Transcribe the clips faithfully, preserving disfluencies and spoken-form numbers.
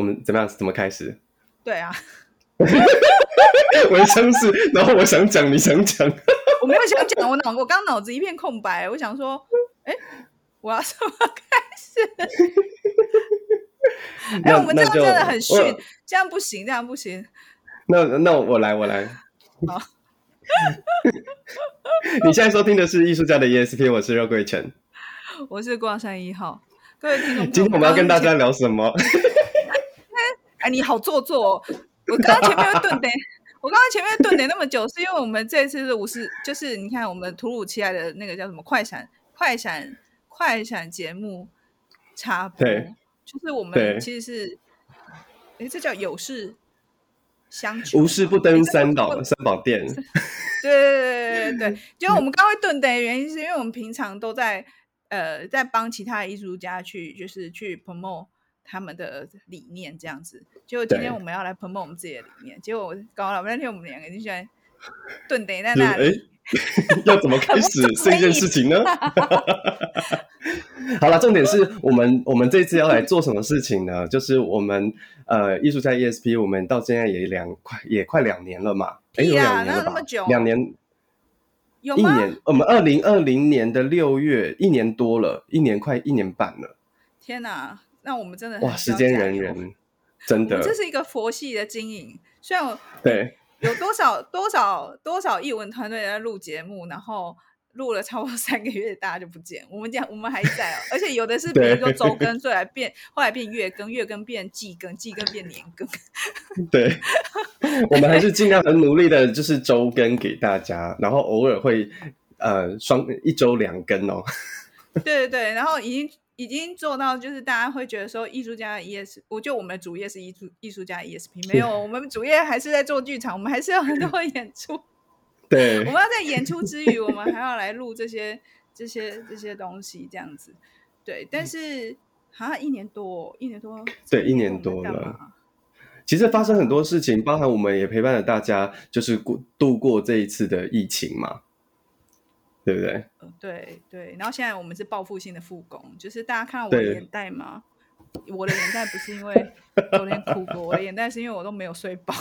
我们怎么样怎么开始？对啊，我的尝试，然后我想讲，你想讲，我没有想讲，我脑我刚脑子一片空白，我想说，哎、欸，我要怎么开始？哎、欸，我们这样真的很逊，这样不行，这样不行。那那我来，我来。好，你现在收听的是艺术家的 E S P， 我是肉桂犬，我是挂山一号。各位听众，今天我们要跟大家聊什么？哎，你好做作哦！我刚刚前面又顿点，我刚刚前面顿点那么久，是因为我们这次是五十，就是你看我们突如其来的那个叫什么快闪、快闪、快闪节目插播。对。就是我们其实是，哎，这叫有事相求，无事不登三宝三宝殿。对对对对对，就是我们刚刚会顿顿的原因，是因为我们平常都在呃在帮其他的艺术家去，就是去 promote 他们的理念这样子。结果今天我们要来 promote 我们自己的理念，结果我搞了半天，我们两个就喜欢顿顿在那里。要怎么开始这件事情呢？好了，重点是我们我们这次要来做什么事情呢？就是我们呃艺术家 E S P， 我们到现在也两快也快两年了嘛，哎、欸，有两年了吧？两年有吗？一年，我们二零二零年的六月，一年多了，一年快一年半了。天哪、啊，那我们真的很哇，时间荏苒，真的，这是一个佛系的经营，虽然我对。有多少多少多少艺文团队在录节目，然后录了超过三个月，大家就不见。我们讲我们还在、哦，而且有的是比如说周更，后来变后来变月更，月更变季更，季更变年更。对，我们还是尽量很努力的，就是周更给大家，然后偶尔会呃双一周两更哦。对对对，然后已经已经做到，就是大家会觉得说，艺术家的 E S P， 我觉得我们的主业是艺术艺术家 E S P， 没有，我们主业还是在做剧场，我们还是有很多演出。对，我们要在演出之余，我们还要来录这些这些这些东西，这样子。对，但是好像一年多，一年多，对，一年多了。其实发生很多事情，包含我们也陪伴了大家，就是度过这一次的疫情嘛。对不对？对对，然后现在我们是报复性的复工，就是大家看到我的眼袋吗？我的眼袋不是因为昨天哭过，我的眼袋是因为我都没有睡饱。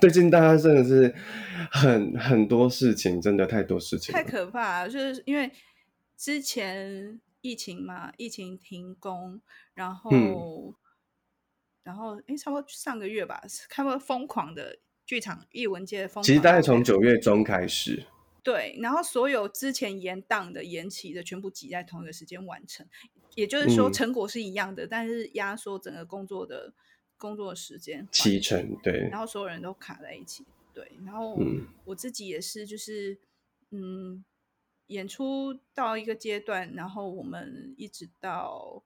最近大家真的是很很多事情，真的太多事情，太可怕了。就是因为之前疫情嘛，疫情停工，然后、嗯、然后哎，差不多上个月吧，看过疯狂的。剧场艺文界的风，其实大概从九月中开始，对，然后所有之前延档的、延期的，全部挤在同一个时间完成，也就是说成果是一样的，嗯、但是压缩整个工作的工作时间七成，对，然后所有人都卡在一起，对，然后我自己也是，就是嗯，嗯，演出到一个阶段，然后我们一直到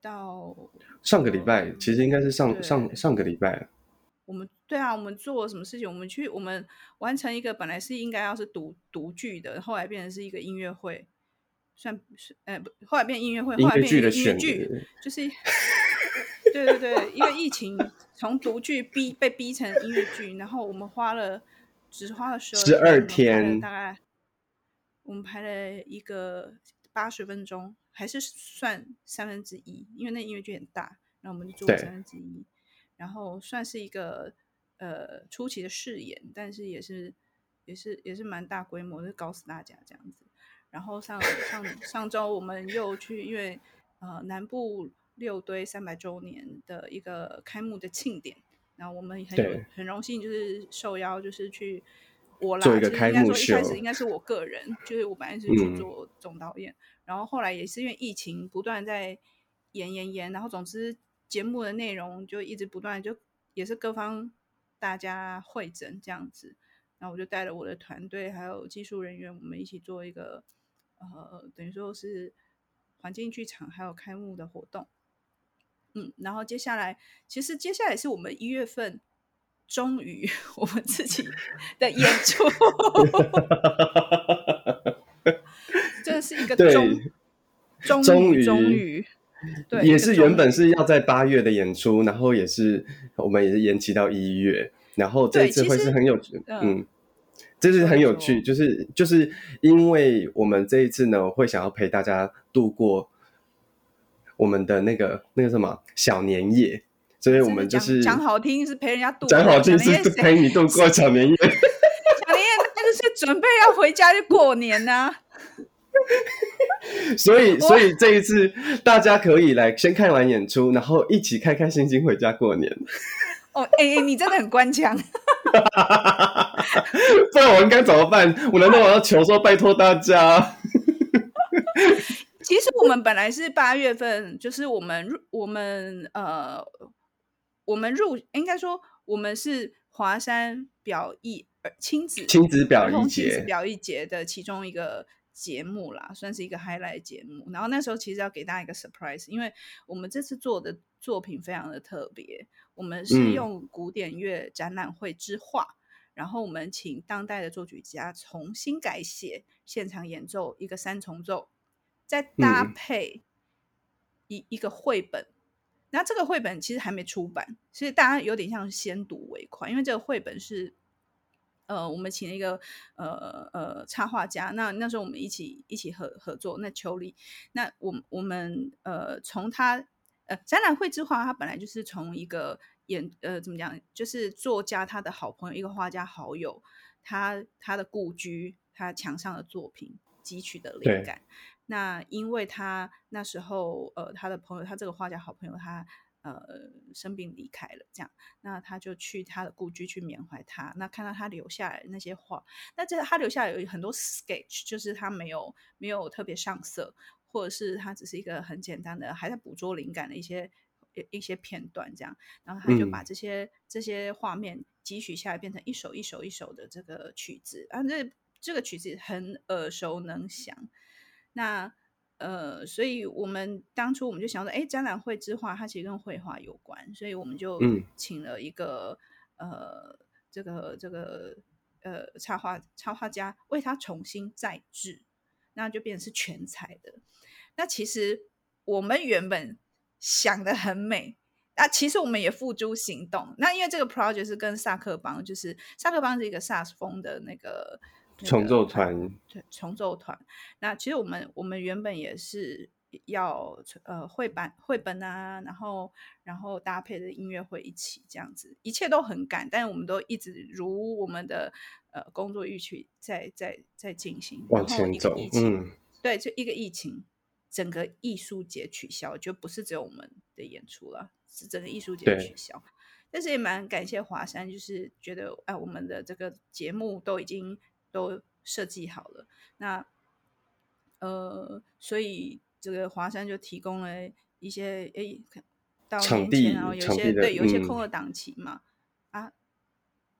到上个礼拜、嗯，其实应该是上上上个礼拜。我们对啊，我们做了什么事情？我们去，我们完成一个本来是应该要是独独剧的，后来变成是一个音乐会，算呃，后来变成音乐会，后来变成音乐剧的选择，就是对对对，因为疫情从独剧逼被逼成音乐剧，然后我们花了只花了十二天，大概我们排了一个八十分钟，还是算三分之一，因为那音乐剧很大，然后我们就做了三分之一。然后算是一个呃初期的试演，但是也是也是也是蛮大规模的，搞死大家这样子。然后上上上周我们又去，因为呃南部六堆三百周年的一个开幕的庆典，然后我们很有很荣幸就是受邀就是去我啦，做一个开幕秀。其实应该说一开始应该是我个人，就是我本来是去做总导演，嗯、然后后来也是因为疫情不断在延延延，然后总之。节目的内容就一直不断，就也是各方大家会诊这样子。然后我就带了我的团队还有技术人员，我们一起做一个呃，等于说是环境剧场还有开幕的活动。嗯，然后接下来，其实接下来是我们一月份终于我们自己的演出，这是一个终终于终于。对，也是原本是要在八月的演出，然后也是我们也是延期到一月，然后这次会是很有趣，嗯，这是很有趣，就是就是因为我们这一次呢，会想要陪大家度过我们的那个那个什么小年夜，所以我们就是讲好听是陪人家度，讲好听是陪你度过小年夜。小年夜那就是准备要回家去过年啊。所以所以这一次大家可以来先看完演出，然后一起开开心心回家过年。哦，哎、欸，你真的很官腔。不然我应该怎么办？我难道我要求说拜托大家？其实我们本来是八月份，就是我们我们呃，我们入应该说我们是华山表艺亲子亲子表艺节表艺节的其中一个节目啦，算是一个 highlight 节目。然后那时候其实要给大家一个 surprise， 因为我们这次做的作品非常的特别，我们是用古典乐展览会之画、嗯、然后我们请当代的作曲家重新改写，现场演奏一个三重奏，再搭配一、嗯、一个绘本。那这个绘本其实还没出版，所以大家有点像先睹为快，因为这个绘本是呃，我们请了一个呃呃插画家，那那时候我们一起一起合合作。那邱丽，那我我们呃从他呃展览会之画，他本来就是从一个演呃怎么讲，就是作家他的好朋友，一个画家好友，他他的故居，他墙上的作品汲取的灵感。那因为他那时候呃他的朋友，他这个画家好朋友他。呃，生病离开了，这样，那他就去他的故居去缅怀他。那看到他留下来那些画，那这他留下来有很多 sketch， 就是他没有没有特别上色，或者是他只是一个很简单的，还在捕捉灵感的一些一些片段这样。然后他就把这些、嗯、这些画面汲取下来，变成一首一首一首的这个曲子啊，这这个曲子很耳熟能详。那呃，所以我们当初我们就想说，哎，展览会之画它其实跟绘画有关，所以我们就请了一个、嗯、呃，这个这个呃插画插画家为它重新再制，那就变成是全彩的。那其实我们原本想得很美，那其实我们也付诸行动。那因为这个 project 是跟萨克邦，就是萨克邦是一个萨克斯风的那个。那个、重奏团，对，重奏团。那其实我们我们原本也是要呃绘本绘本啊，然后然后搭配的音乐会一起这样子，一切都很赶，但我们都一直如我们的呃工作预期在在在进行，往前走。嗯，对，就一个疫情，整个艺术节取消，就不是只有我们的演出了，是整个艺术节取消。但是也蛮感谢华山，就是觉得哎、呃，我们的这个节目都已经。都设计好了，那呃，所以这个华山就提供了一些诶，到年前然后有些对有些空的档期嘛、嗯，啊，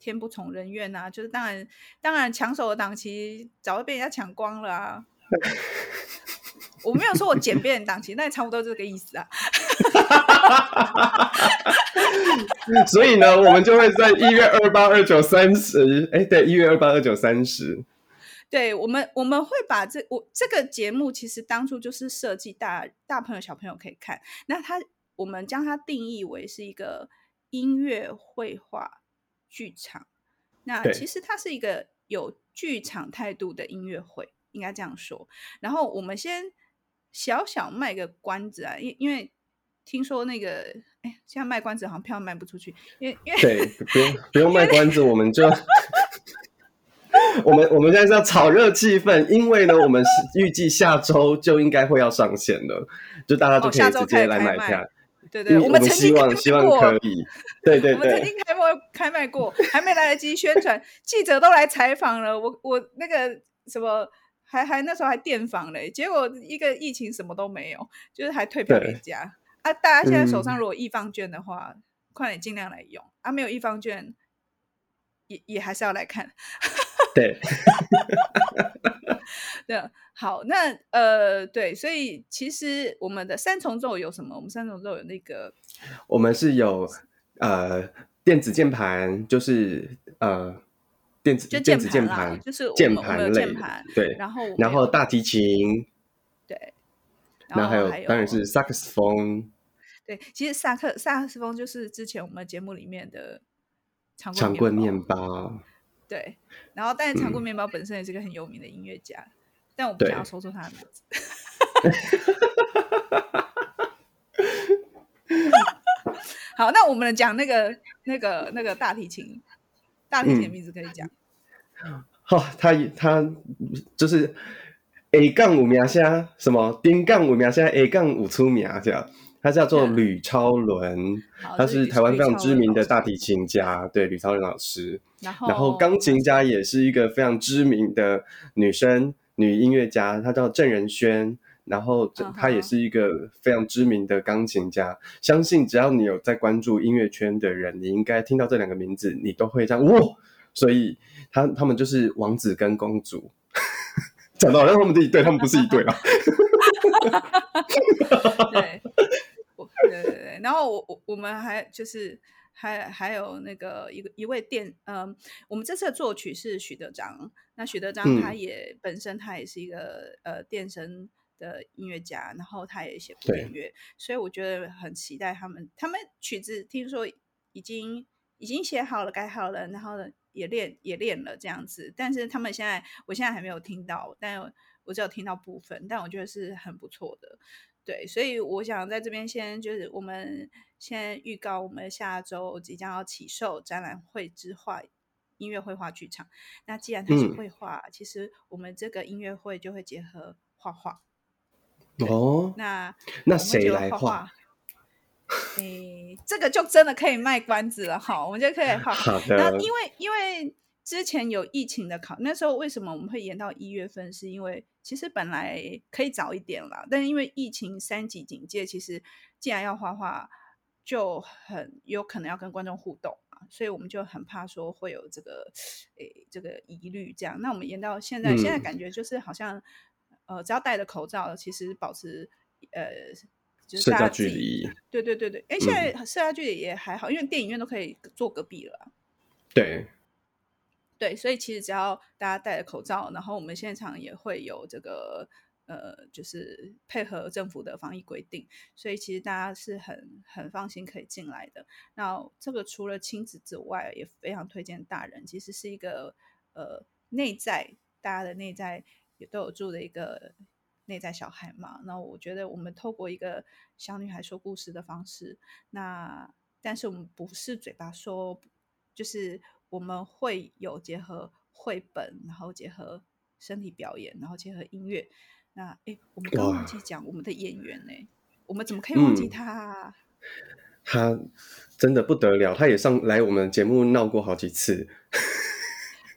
天不从人愿啊，就是当然当然抢手的档期早就被人家抢光了啊。我没有说我捡别人档期，但差不多这个意思啊。所以呢，我们就会在一月二八、二九、三十，哎，对，一月二八、二九、三十。对，我们我们会把这我这个节目，其实当初就是设计大大朋友、小朋友可以看。那它我们将它定义为是一个音乐绘画剧场。那其实它是一个有剧场态度的音乐会，应该这样说。然后我们先小小卖个关子啊，因因为。听说那个，哎，现在卖关子好像票卖不出去，因为因为对，不用不用卖关子，我们就我们我们现在是要炒热气氛，因为呢，我们预计下周就应该会要上线了，就大家就可以直接来买票。哦、对对，我们曾经我们希望希望可以，对对对，我们曾经开卖开卖过，还没来得及宣传，记者都来采访了，我我那个什么。还还那时候还电访嘞，结果一个疫情什么都没有，就是还退票给人家啊！大家现在手上如果易放券的话，嗯、快点尽量来用啊！没有易放券，也也还是要来看。对，对，好，那呃，对，所以其实我们的三重奏有什么？我们三重奏有那个，我们是有呃电子键盘，就是呃。电子就键盘啦，就是键盘类，对，然后然后大提琴，对，然后还 有, 然后还有当然是萨克斯风，对，其实萨克萨克斯风就是之前我们节目里面的长棍面包，对，然后但是长棍面包本身也是个很有名的音乐家，嗯、但我不想要说出他的名字。好，那我们讲那个那个那个大提琴，大提琴的名字可以讲。好、嗯哦，他他就是。A 杠五名声什么？丁杠五名声 ，A 杠五出名这样。他叫做吕超伦，嗯、他是台湾非常知名的大提琴家，对，吕超伦老师。然后，然后钢琴家也是一个非常知名的女生女音乐家，她叫郑仁萱。然后她也是一个非常知名的钢琴家。嗯、相信只要你有在关注音乐圈的人，你应该听到这两个名字，你都会这样哇。所以他他们就是王子跟公主。讲到好像他们是一对，他们不是一对啦。对，对对对。然后我我们还就是还还有那个一个一位电，嗯，我们这次的作曲是许德章。那许德章他也、嗯、本身他也是一个呃电声的音乐家，然后他也写古典乐，所以我觉得很期待他们。他们曲子听说已经已经写好了，改好了，然后呢？也练也练了这样子，但是他们现在我现在还没有听到，但我只有听到部分，但我觉得是很不错的，对，所以我想在这边先就是我们先预告我们下周即将要起售展览绘之画音乐绘画剧场。那既然它是绘画、嗯，其实我们这个音乐会就会结合画画。哦，那那谁来画？诶，这个就真的可以卖关子了哈，我们就可以好。好的。那因为因为之前有疫情的考，那时候为什么我们会延到一月份？是因为其实本来可以早一点啦，但是因为疫情三级警戒，其实既然要画画，就很有可能要跟观众互动嘛，所以我们就很怕说会有这个诶这个疑虑这样。那我们延到现在，嗯、现在感觉就是好像呃，只要戴着口罩，其实保持呃。就是、社交距离，对对对对，哎、欸，现在社交距离也还好、嗯，因为电影院都可以坐隔壁了、啊。对，对，所以其实只要大家戴着口罩，然后我们现场也会有这个呃，就是配合政府的防疫规定，所以其实大家是很很放心可以进来的。那这个除了亲子之外，也非常推荐大人，其实是一个呃内在大家的内在也都有住的一个。内在小孩嘛，那我觉得我们透过一个小女孩说故事的方式，那但是我们不是嘴巴说，就是我们会有结合绘本，然后结合身体表演，然后结合音乐。那哎，我们刚忘记讲我们的演员呢、欸，我们怎么可以忘记他、啊嗯？他真的不得了，他也上来我们节目闹过好几次。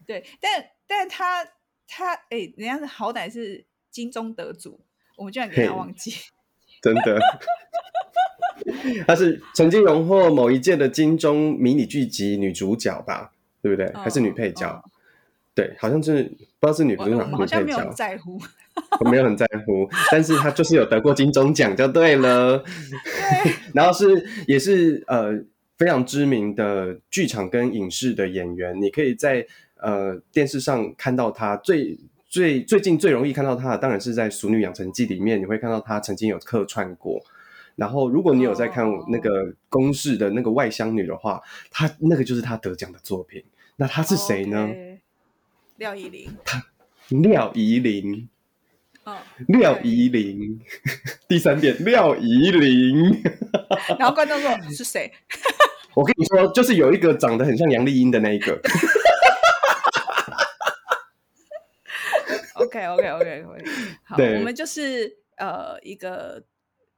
对，但但他他哎，人家好歹是。金钟得主，我们居然给他忘记， hey, 真的。他是曾经荣获某一届的金钟迷你剧集女主角吧，对不对？ Oh, 还是女配角？ Oh. 对，好像是不知道是女主角，好像没有很在乎，我没有很在乎，但是他就是有得过金钟奖就对了。对，然后是也是呃非常知名的剧场跟影视的演员，你可以在呃电视上看到他最。最最近最容易看到他的当然是在《俗女养成记》里面，你会看到他曾经有客串过。然后，如果你有在看那个公视的那个外乡女的话，他那个就是他得奖的作品。那他是谁呢？ Okay. 廖怡伶。廖怡伶。Oh, okay. 廖怡伶。第三点，廖怡伶。然后观众说是谁？我跟你说，就是有一个长得很像杨丽英的那一个。OK,OK,OK,OK,、okay, okay, okay, okay. 好，我们就是呃一个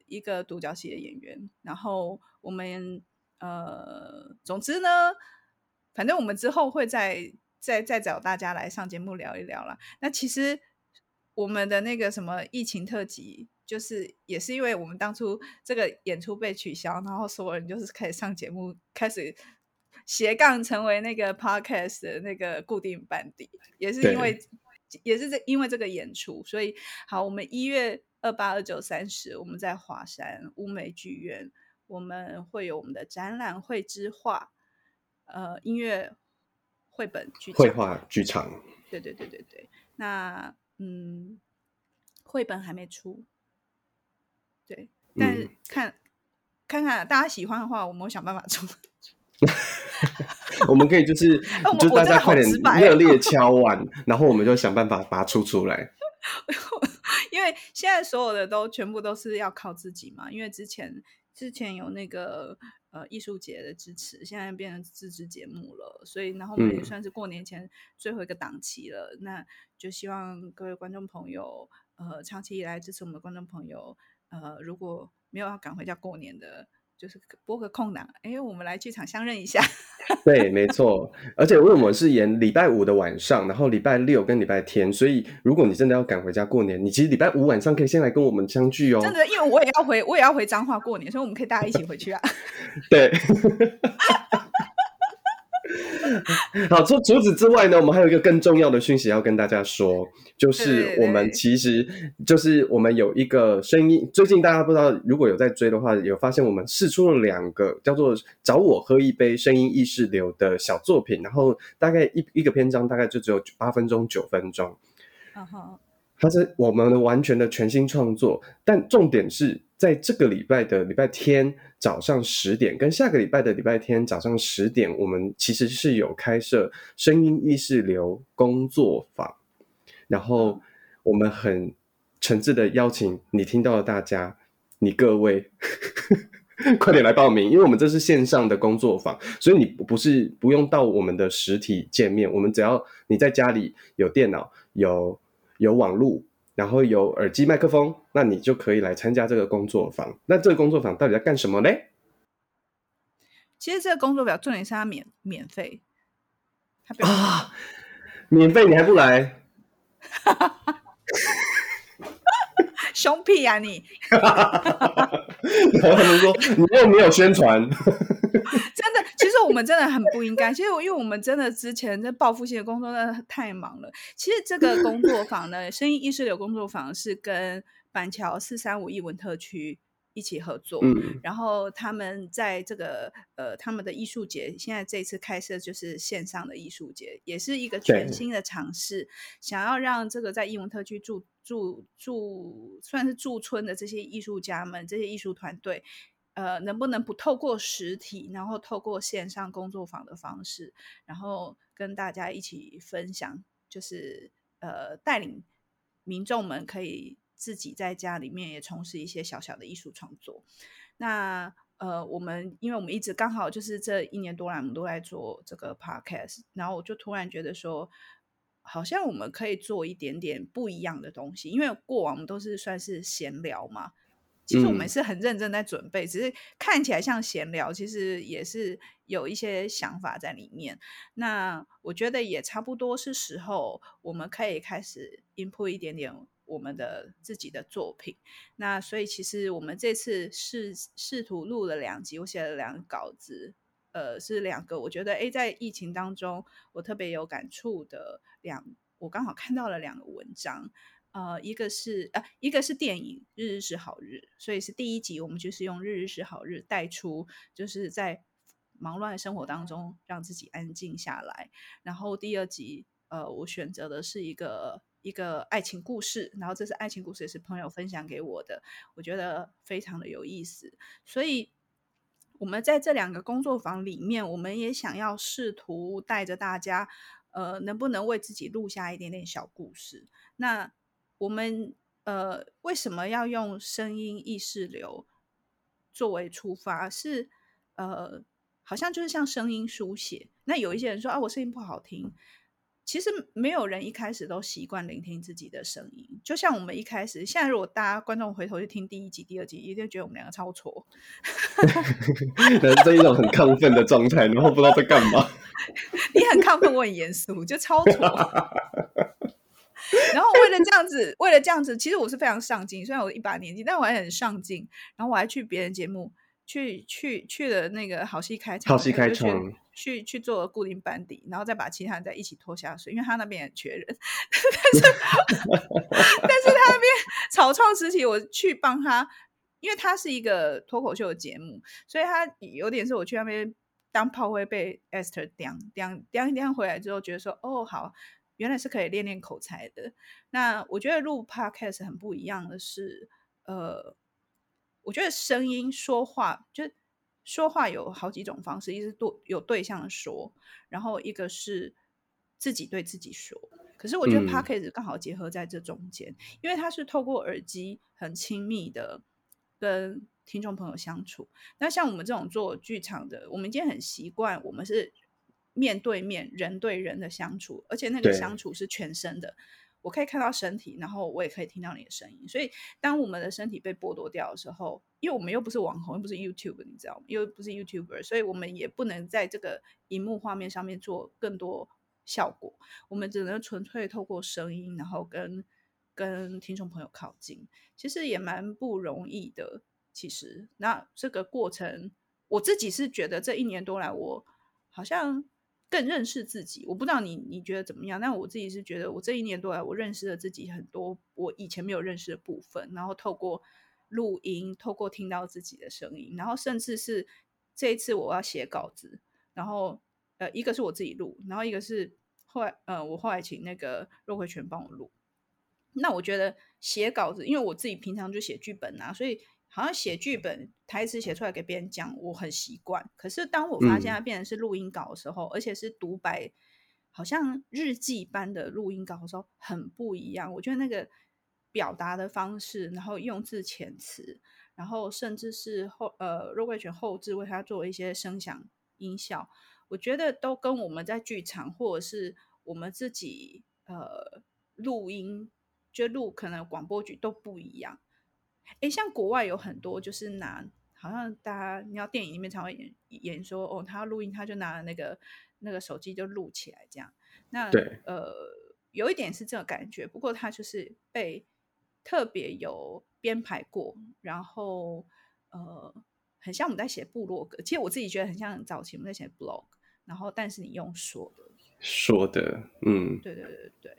一个独角戏的演员，然后我们呃总之呢，反正我们之后会再再再找大家来上节目聊一聊啦。那其实我们的那个什么疫情特辑，就是也是因为我们当初这个演出被取消，然后所有人就是开始上节目，开始斜杠成为那个 podcast 的那个固定班底，也是因为。也是因为这个演出，所以好，我们一月二八、二九、三十，我们在华山乌梅剧院，我们会有我们的展览绘之画，呃，音乐绘本剧场，绘画剧场，对对对对对。那嗯，绘本还没出，对，但是看、嗯、看看大家喜欢的话，我们会想办法出。我们可以就是就大家快点热烈敲碗然后我们就想办法把它出出来因为现在所有的都全部都是要靠自己嘛，因为之前之前有那个呃艺术节的支持，现在变成自制节目了，所以然后我们也算是过年前最后一个档期了、嗯、那就希望各位观众朋友呃长期以来支持我们的观众朋友呃如果没有要赶回家过年的，就是拨个空档，哎，我们来剧场相认一下。对，没错。而且因为我们是演礼拜五的晚上，然后礼拜六跟礼拜天，所以如果你真的要赶回家过年，你其实礼拜五晚上可以先来跟我们相聚哦。真的，因为我也要回，我也要回彰化过年，所以我们可以大家一起回去啊。对。好，除除此之外呢，我们还有一个更重要的讯息要跟大家说，就是我们其实就是我们有一个声音，最近大家不知道如果有在追的话，有发现我们释出了两个叫做找我喝一杯声音意识流的小作品，然后大概 一, 一个篇章大概就只有八分钟九分钟，它是我们完全的全新创作，但重点是在这个礼拜的礼拜天早上十点跟下个礼拜的礼拜天早上十点，我们其实是有开设声音意识流工作坊，然后我们很诚挚的邀请你听到的大家，你各位快点来报名，因为我们这是线上的工作坊，所以你不是不用到我们的实体见面，我们只要你在家里有电脑有有网路然后有耳机麦克风，那你就可以来参加这个工作坊。那这个工作坊到底在干什么呢？其实这个工作表重点是它免免费啊，免费你还不来？凶屁啊你！然后他们说你又没有宣传。真的，其实我们真的很不应该，其实因为我们真的之前在报复性的工作真的太忙了。其实这个工作坊呢，声音意识流工作坊是跟板桥四三五艺文特区一起合作、嗯、然后他们在这个呃他们的艺术节，现在这次开设就是线上的艺术节，也是一个全新的尝试，想要让这个在艺文特区驻驻驻算是驻村的这些艺术家们，这些艺术团队呃，能不能不透过实体，然后透过线上工作坊的方式，然后跟大家一起分享，就是呃，带领民众们可以自己在家里面也从事一些小小的艺术创作。那呃，我们因为我们一直刚好就是这一年多来我们都在做这个 podcast， 然后我就突然觉得说好像我们可以做一点点不一样的东西，因为过往我们都是算是闲聊嘛，其实我们是很认真在准备、嗯、只是看起来像闲聊，其实也是有一些想法在里面。那我觉得也差不多是时候我们可以开始 input 一点点我们的自己的作品。那所以其实我们这次试试图录了两集，我写了两个稿子，呃，是两个我觉得诶在疫情当中我特别有感触的两，我刚好看到了两个文章，呃，一个是呃，一个是电影《日日是好日》，所以是第一集，我们就是用《日日是好日》带出，就是在忙乱的生活当中让自己安静下来。然后第二集，呃，我选择的是一个一个爱情故事，然后这是爱情故事，也是朋友分享给我的，我觉得非常的有意思。所以我们在这两个工作坊里面，我们也想要试图带着大家，呃，能不能为自己录下一点点小故事？那我们呃为什么要用声音意识流作为出发？是呃好像就是像声音书写。那有一些人说啊，我声音不好听，其实没有人一开始都习惯聆听自己的声音。就像我们一开始，现在如果大家观众回头去听第一集第二集，一定觉得我们两个超挫，这一种很亢奋的状态，然后不知道在干嘛。你很亢奋，我很严肃，就超挫。然后为了这样子，为了这样子，其实我是非常上进，虽然我一把年纪，但我还很上进。然后我还去别人节目，去去去了那个好戏开场，好戏开场，去去做了固定班底，然后再把其他人再一起拖下水，因为他那边也缺人。但是但是他那边草创时期，我去帮他，因为他是一个脱口秀的节目，所以他有点是我去那边当炮灰，被 Esther 叼叼叼一叼回来之后，觉得说哦好。原来是可以练练口才的。那我觉得录 podcast 很不一样的是，呃，我觉得声音说话，就说话有好几种方式，一是有对象说，然后一个是自己对自己说。可是我觉得 podcast 刚好结合在这中间，嗯、因为它是透过耳机很亲密的跟听众朋友相处。那像我们这种做剧场的，我们已经很习惯我们是面对面人对人的相处，而且那个相处是全身的，我可以看到身体，然后我也可以听到你的声音。所以当我们的身体被剥夺掉的时候，因为我们又不是网红，又不是 YouTube， 你知道吗？又不是 YouTuber， 所以我们也不能在这个荧幕画面上面做更多效果，我们只能纯粹透过声音，然后跟跟听众朋友靠近，其实也蛮不容易的。其实那这个过程，我自己是觉得这一年多来我好像更认识自己，我不知道你你觉得怎么样，但我自己是觉得我这一年多来我认识了自己很多我以前没有认识的部分，然后透过录音，透过听到自己的声音，然后甚至是这一次我要写稿子，然后呃，一个是我自己录，然后一个是后来呃，我后来请那个肉葵全帮我录。那我觉得写稿子，因为我自己平常就写剧本啊，所以好像写剧本台词写出来给别人讲我很习惯，可是当我发现它变成是录音稿的时候、嗯、而且是独白，好像日记般的录音稿的时候很不一样。我觉得那个表达的方式，然后用字遣词，然后甚至是后呃肉桂犬后置为它做一些声响音效，我觉得都跟我们在剧场或者是我们自己呃录音就录可能广播剧都不一样。诶，像国外有很多就是拿，好像大家你要电影里面才会 演, 演说哦，他要录音他就拿那个那个手机就录起来这样。那对呃有一点是这种感觉，不过他就是被特别有编排过，然后呃很像我们在写部落格，其实我自己觉得很像早期我们在写 blog， 然后但是你用说的说的嗯，对对对对。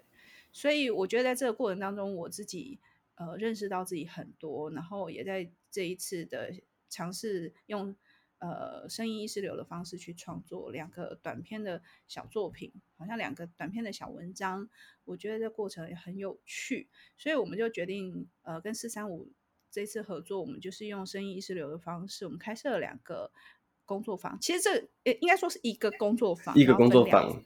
所以我觉得在这个过程当中我自己呃认识到自己很多，然后也在这一次的尝试用呃声音意识流的方式去创作两个短篇的小作品，好像两个短篇的小文章，我觉得这过程也很有趣。所以我们就决定呃跟四三五这次合作，我们就是用声音意识流的方式，我们开设了两个工作坊。其实这应该说是一个工作坊，一个工作坊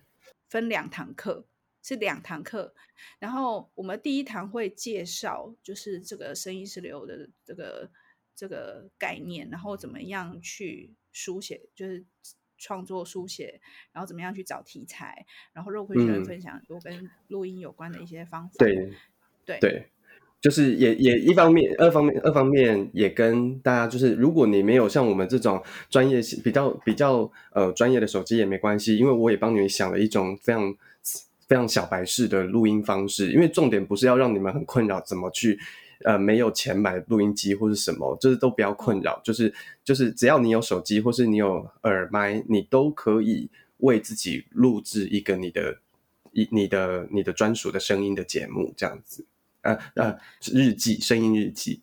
分两堂课，是两堂课。然后我们第一堂会介绍就是这个声音意识流的这个这个概念，然后怎么样去书写，就是创作书写，然后怎么样去找题材，然后肉葵就会分享很多跟录音有关的一些方法。对对对。就是也也一方面，二方面二方面也跟大家，就是如果你没有像我们这种专业比较比较呃专业的手机也没关系，因为我也帮你想了一种非常非常小白式的录音方式，因为重点不是要让你们很困扰怎么去呃没有钱买录音机或是什么，就是都不要困扰，就是就是只要你有手机或是你有耳麦，你都可以为自己录制一个你的你的你的专属的声音的节目这样子。呃呃，日记，声音日记。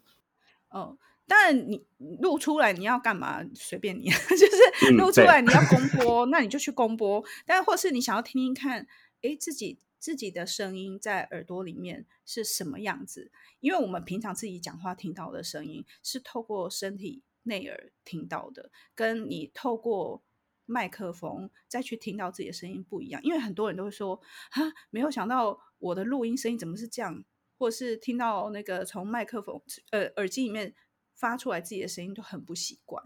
哦，当然你录出来你要干嘛随便你，就是录出来你要公播，嗯、那你就去公播。但或是你想要听听看，哎，自己自己的声音在耳朵里面是什么样子？因为我们平常自己讲话听到的声音是透过身体内耳听到的，跟你透过麦克风再去听到自己的声音不一样。因为很多人都会说啊，没有想到我的录音声音怎么是这样。或是听到那个从麦克风呃耳机里面发出来自己的声音都很不习惯。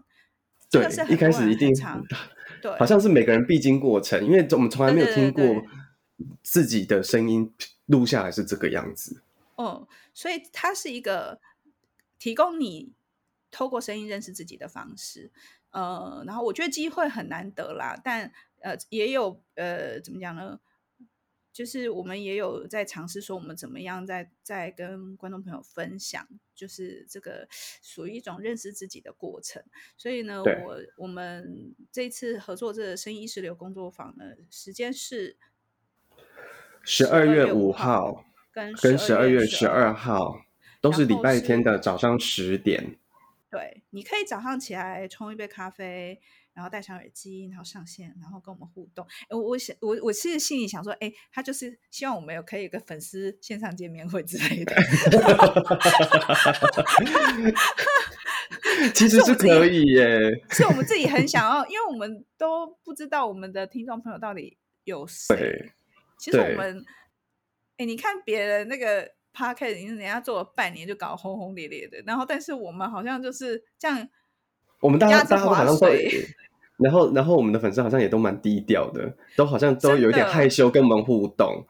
对，这个、一开始一定对，好像是每个人必经过程，因为我们从来没有听过自己的声音录下来是这个样子。嗯，所以它是一个提供你透过声音认识自己的方式。呃，然后我觉得机会很难得啦，但呃也有呃怎么讲呢？就是我们也有在尝试说我们怎么样在在跟观众朋友分享，就是这个属于一种认识自己的过程。所以呢我我们这次合作这个声音意识流工作坊呢，时间是十二月五号跟十二月十二号，都是礼拜天的早上十点。对，你可以早上起来冲一杯咖啡，然后戴上耳机，然后上线，然后跟我们互动。我想我我其实心里想说，哎，他就是希望我们有可以有个粉丝线上见面会之类的。其实是可以耶，是我们自己很想要，因为我们都不知道我们的听众朋友到底有谁。其实我们，哎，你看别人那个 podcast 人家做了半年就搞轰轰烈烈的，然后但是我们好像就是这样，我们大家大家好像会，然后然后我们的粉丝好像也都蛮低调的，都好像都有一点害羞跟我们互动。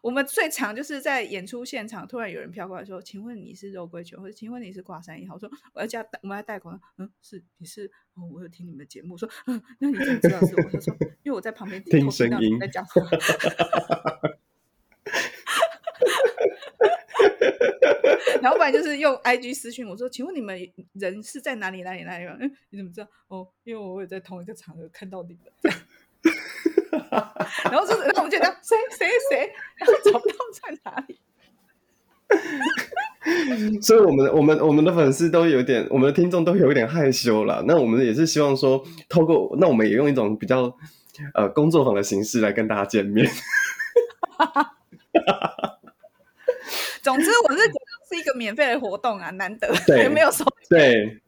我们最常就是在演出现场突然有人飘过来说请问你是肉桂卷，或者请问你是挂山一号，我说我要加我们要带广告，嗯是你是、哦、我有听你们的节目，我说、嗯、那你怎么知道是我，他说因为我在旁边听声音在讲什么然后不然就是用 I G 私讯我说请问你们人是在哪里哪里哪里、嗯、你怎么知道，哦因为我有在同一个场合看到你们这样然后就是，然后我就这样，谁谁谁，然后找不到在哪里。所以我们我们我们的粉丝都有点，我们的听众都有点害羞啦。那我们也是希望说，透过那我们也用一种比较呃工作坊的形式来跟大家见面。总之，我是觉得是一个免费的活动啊，难得也没有收钱。对。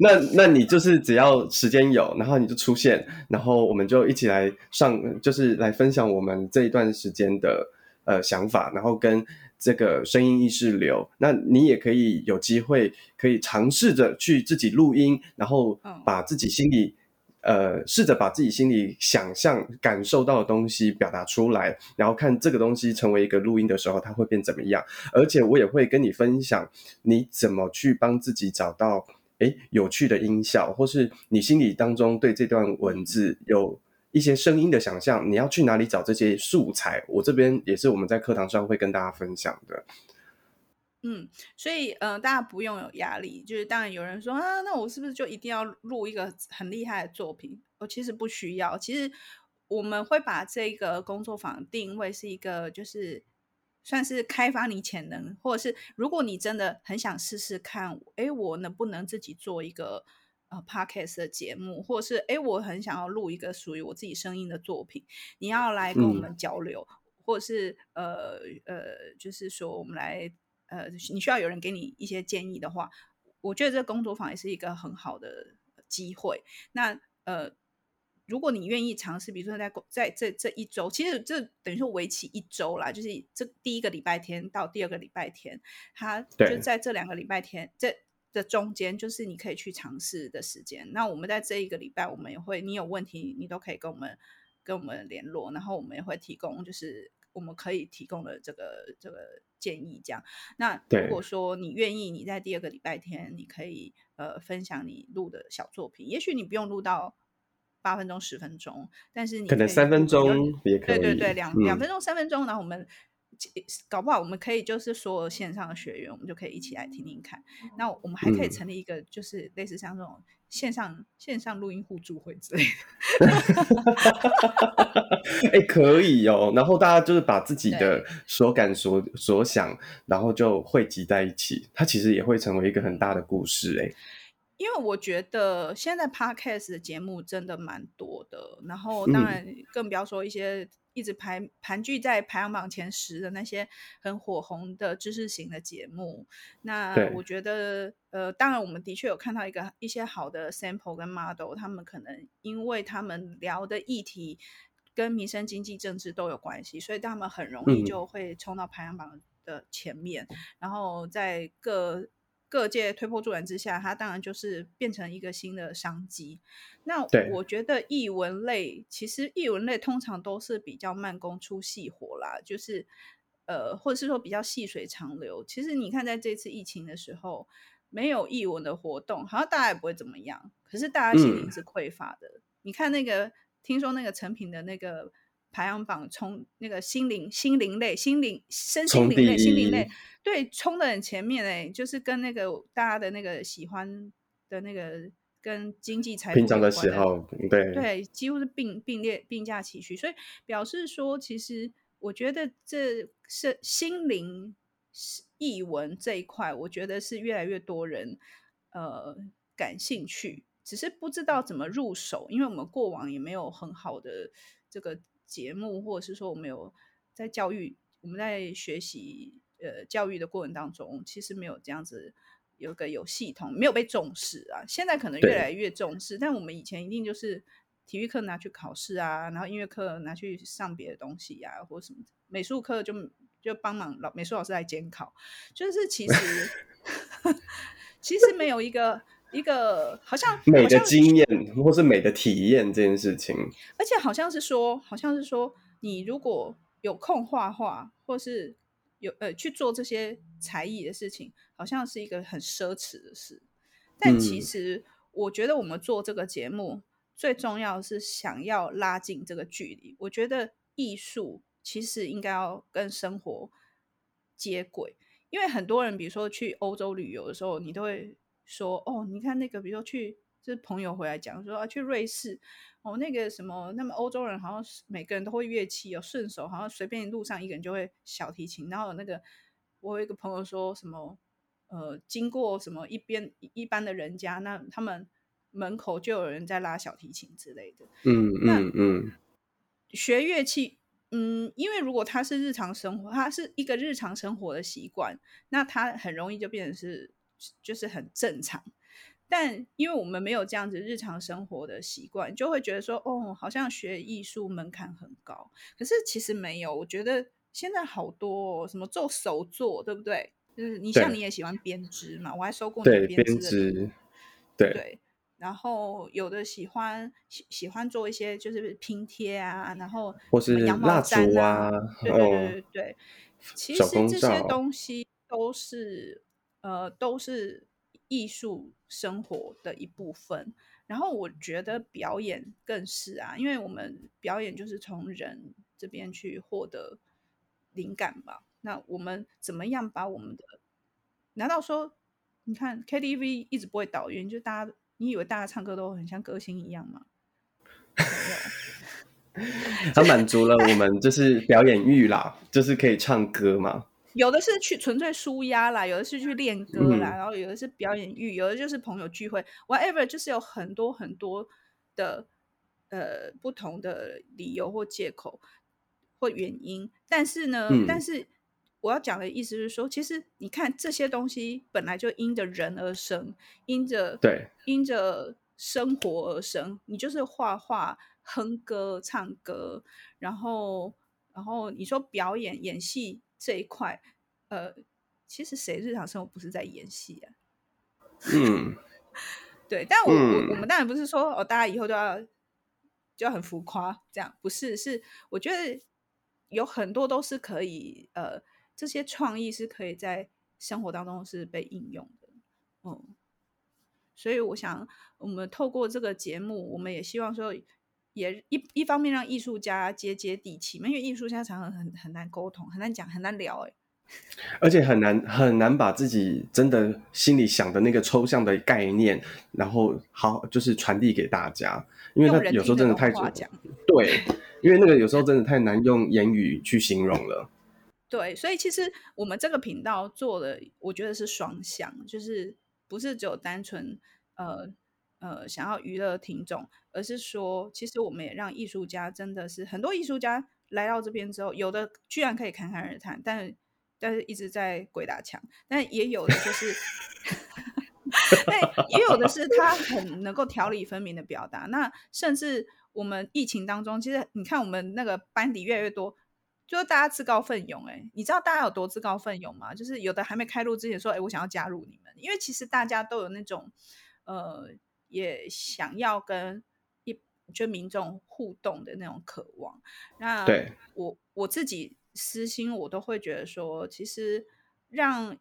那那你就是只要时间有，然后你就出现，然后我们就一起来上，就是来分享我们这一段时间的呃想法，然后跟这个声音意识流。那你也可以有机会可以尝试着去自己录音，然后把自己心里、嗯、呃试着把自己心里想象感受到的东西表达出来，然后看这个东西成为一个录音的时候它会变怎么样。而且我也会跟你分享你怎么去帮自己找到诶有趣的音效，或是你心里当中对这段文字有一些声音的想象，你要去哪里找这些素材，我这边也是我们在课堂上会跟大家分享的。嗯，所以、呃、大家不用有压力，就是当然有人说啊，那我是不是就一定要录一个很厉害的作品，我其实不需要。其实我们会把这个工作坊定位是一个就是算是开发你潜能，或者是如果你真的很想试试看，诶我能不能自己做一个、呃、podcast 的节目，或者是诶我很想要录一个属于我自己声音的作品，你要来跟我们交流、嗯、或者是呃呃，就是说我们来呃，你需要有人给你一些建议的话，我觉得这工作坊也是一个很好的机会。那呃如果你愿意尝试，比如说 在, 在 这, 这一周，其实这等于说为期一周啦，就是这第一个礼拜天到第二个礼拜天，它就在这两个礼拜天这的中间，就是你可以去尝试的时间。那我们在这一个礼拜，我们也会，你有问题你都可以跟我们跟我们联络，然后我们也会提供，就是我们可以提供的这个这个建议这样。那如果说你愿意，你在第二个礼拜天，你可以呃分享你录的小作品，也许你不用录到八分钟十分钟，但是你 可, 可能三分钟也可以，对对对，两、嗯、两分钟三分钟，然后我们搞不好我们可以就是所有线上的学员我们就可以一起来听听看。那我们还可以成立一个就是类似像这种线上、嗯、线上录音互助会之类的、欸、可以哦，然后大家就是把自己的所感 所, 所想然后就汇集在一起，它其实也会成为一个很大的故事耶、欸，因为我觉得现在 podcast 的节目真的蛮多的，然后当然更不要说一些一直排盘踞在排行榜前十的那些很火红的知识型的节目。那我觉得呃，当然我们的确有看到一个一些好的 sample 跟 model， 他们可能因为他们聊的议题跟民生经济政治都有关系，所以他们很容易就会冲到排行榜的前面、嗯、然后在各各界推波助澜之下，它当然就是变成一个新的商机。那我觉得艺文类，其实艺文类通常都是比较慢工出细活啦，就是呃，或者是说比较细水长流。其实你看在这次疫情的时候，没有艺文的活动好像大家也不会怎么样，可是大家心灵是匮乏的、嗯、你看那个听说那个成品的那个排行榜冲那个心灵心灵类心灵身心灵类心灵类，对，冲得很前面、欸、就是跟那个大家的那个喜欢的那个跟经济财富平常的喜好，对对，几乎是并并列并驾齐驱，所以表示说其实我觉得这是心灵艺文这一块，我觉得是越来越多人呃感兴趣，只是不知道怎么入手，因为我们过往也没有很好的这个节目，或者是说我们有在教育，我们在学习呃教育的过程当中，其实没有这样子有个有系统，没有被重视啊。现在可能越来越重视，但我们以前一定就是体育课拿去考试啊，然后音乐课拿去上别的东西啊，或什么美术课就就帮忙老美术老师来监考，就是其实其实没有一个一个好像美的经验或是美的体验这件事情，而且好像是说好像是说你如果有空画画或是有、呃、去做这些才艺的事情，好像是一个很奢侈的事，但其实我觉得我们做这个节目最重要的是想要拉近这个距离。我觉得艺术其实应该要跟生活接轨，因为很多人比如说去欧洲旅游的时候，你都会说哦，你看那个比如说去就是朋友回来讲说啊，去瑞士哦，那个什么，那么欧洲人好像每个人都会乐器哦，顺手好像随便路上一个人就会小提琴，然后那个我有一个朋友说什么呃，经过什么一边一般的人家，那他们门口就有人在拉小提琴之类的。嗯嗯嗯，学乐器，嗯，因为如果它是日常生活，它是一个日常生活的习惯，那它很容易就变成是就是很正常。但因为我们没有这样子日常生活的习惯，就会觉得说哦，好像学艺术门槛很高，可是其实没有。我觉得现在好多、哦、什么做手作，对不对？就是你像你也喜欢编织嘛，我还收过你的编织的，对对。然后有的喜欢喜欢做一些就是拼贴啊，然后或是羊毛毡啊，对对对对对、哦。其实这些东西都是呃都是。艺术生活的一部分，然后我觉得表演更是啊，因为我们表演就是从人这边去获得灵感吧。那我们怎么样把我们的，难道说你看 K T V 一直不会倒音，就大家你以为大家唱歌都很像歌星一样吗？他满足了我们就是表演欲啦，就是可以唱歌嘛。有的是去纯粹抒压啦，有的是去练歌啦、嗯、然后有的是表演欲，有的就是朋友聚会 whatever， 就是有很多很多的呃不同的理由或借口或原因。但是呢、嗯、但是我要讲的意思是说，其实你看这些东西本来就因着人而生，因着对因着生活而生，你就是画画哼歌唱歌，然后然后你说表演演戏这一块，呃，其实谁日常生活不是在演戏啊？嗯，对，但我、嗯、我们当然不是说哦，大家以后都要就要很浮夸，这样不是，是我觉得有很多都是可以，呃，这些创意是可以在生活当中是被应用的，嗯，所以我想我们透过这个节目，我们也希望说。也 一, 一方面让艺术家接接地气，因为艺术家常常 很, 很难沟通，很难讲，很难聊、欸、而且很难很难把自己真的心里想的那个抽象的概念然后好就是传递给大家，因为他有时候真的太对，因为那个有时候真的太难用言语去形容了。对，所以其实我们这个频道做的我觉得是双向，就是不是只有单纯呃呃，想要娱乐听众，而是说其实我们也让艺术家真的是很多艺术家来到这边之后，有的居然可以侃侃而谈，但但是一直在鬼打墙，但也有的就是但也有的是他很能够条理分明的表达。那甚至我们疫情当中，其实你看我们那个班底越来越多，就是大家自告奋勇、欸、你知道大家有多自告奋勇吗？就是有的还没开录之前说、欸、我想要加入你们，因为其实大家都有那种呃也想要跟一就民众互动的那种渴望。那我我自己私心我都会觉得说，其实让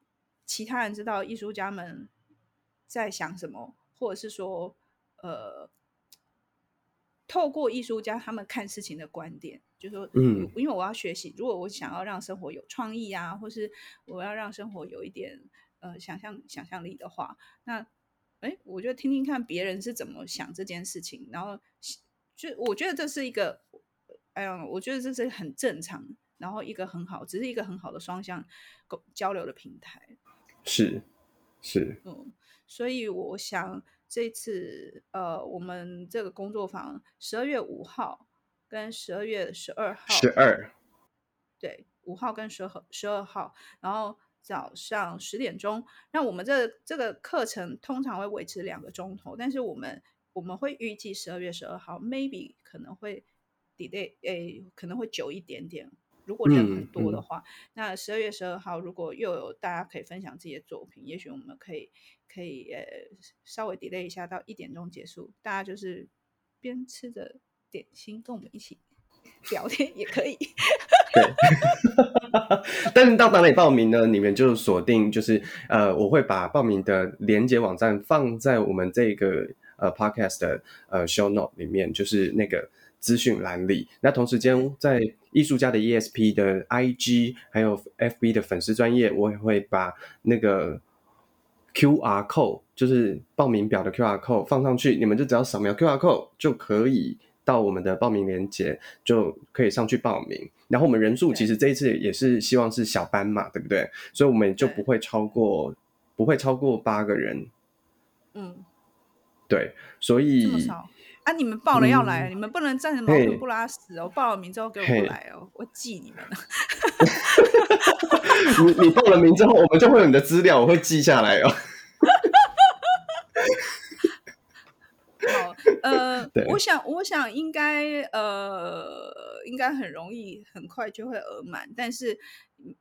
其他人知道艺术家们在想什么，或者是说呃，透过艺术家他们看事情的观点，就是说嗯，因为我要学习，如果我想要让生活有创意啊，或是我要让生活有一点呃想象想象力的话，那哎，我就听听看别人是怎么想这件事情，然后就我觉得这是一个，哎呀，我觉得这是很正常，然后一个很好，只是一个很好的双向交流的平台。是，是，嗯，所以我想这次呃，我们这个工作坊十二月五号跟十二月十二号，十二，对，五号跟十二十二号，然后。早上十点钟，那我们这这个课程通常会维持两个钟头，但是我们我们会预计十二月十二号 maybe 可能会 delay， 诶，可能会久一点点。如果人很多的话，嗯嗯、那十二月十二号如果又有大家可以分享自己的作品，也许我们可以可以呃稍微 delay 一下到一点钟结束，大家就是边吃着点心跟我们一起聊天也可以。对，但是到哪里报名呢？你们就锁定就是呃，我会把报名的连结网站放在我们这个呃 podcast 的呃 show note 里面，就是那个资讯栏里。那同时间在艺术家的 E S P 的 I G 还有 F B 的粉丝专页，我也会把那个 Q R code 就是报名表的 Q R code 放上去，你们就只要扫描 Q R code 就可以到我们的报名连结，就可以上去报名。然后我们人数其实这一次也是希望是小班嘛， 对， 对不对？所以我们就不会超过不会超过八个人。嗯，对，所以这么少啊！你们报了要来、嗯、你们不能站着矛盾不拉屎哦！报了名之后给我不来哦，我记你们了。你你报了名之后我们就会有你的资料，我会记下来哦。好，呃我想我想应该呃应该很容易很快就会额满，但是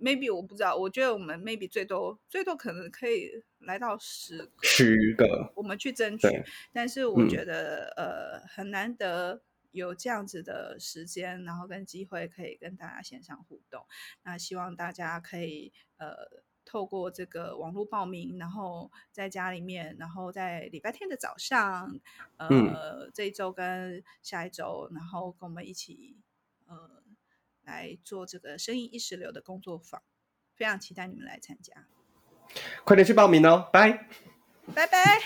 maybe 我不知道，我觉得我们 maybe 最多最多可能可以来到十个十个我们去争取，但是我觉得、嗯、呃很难得有这样子的时间然后跟机会可以跟大家线上互动，那希望大家可以呃透过这个网络报名，然后在家里面，然后在礼拜天的早上呃、嗯、这一周跟下一周，然后跟我们一起呃来做这个声音意识流的工作坊，非常期待你们来参加，快点去报名哦，拜拜拜。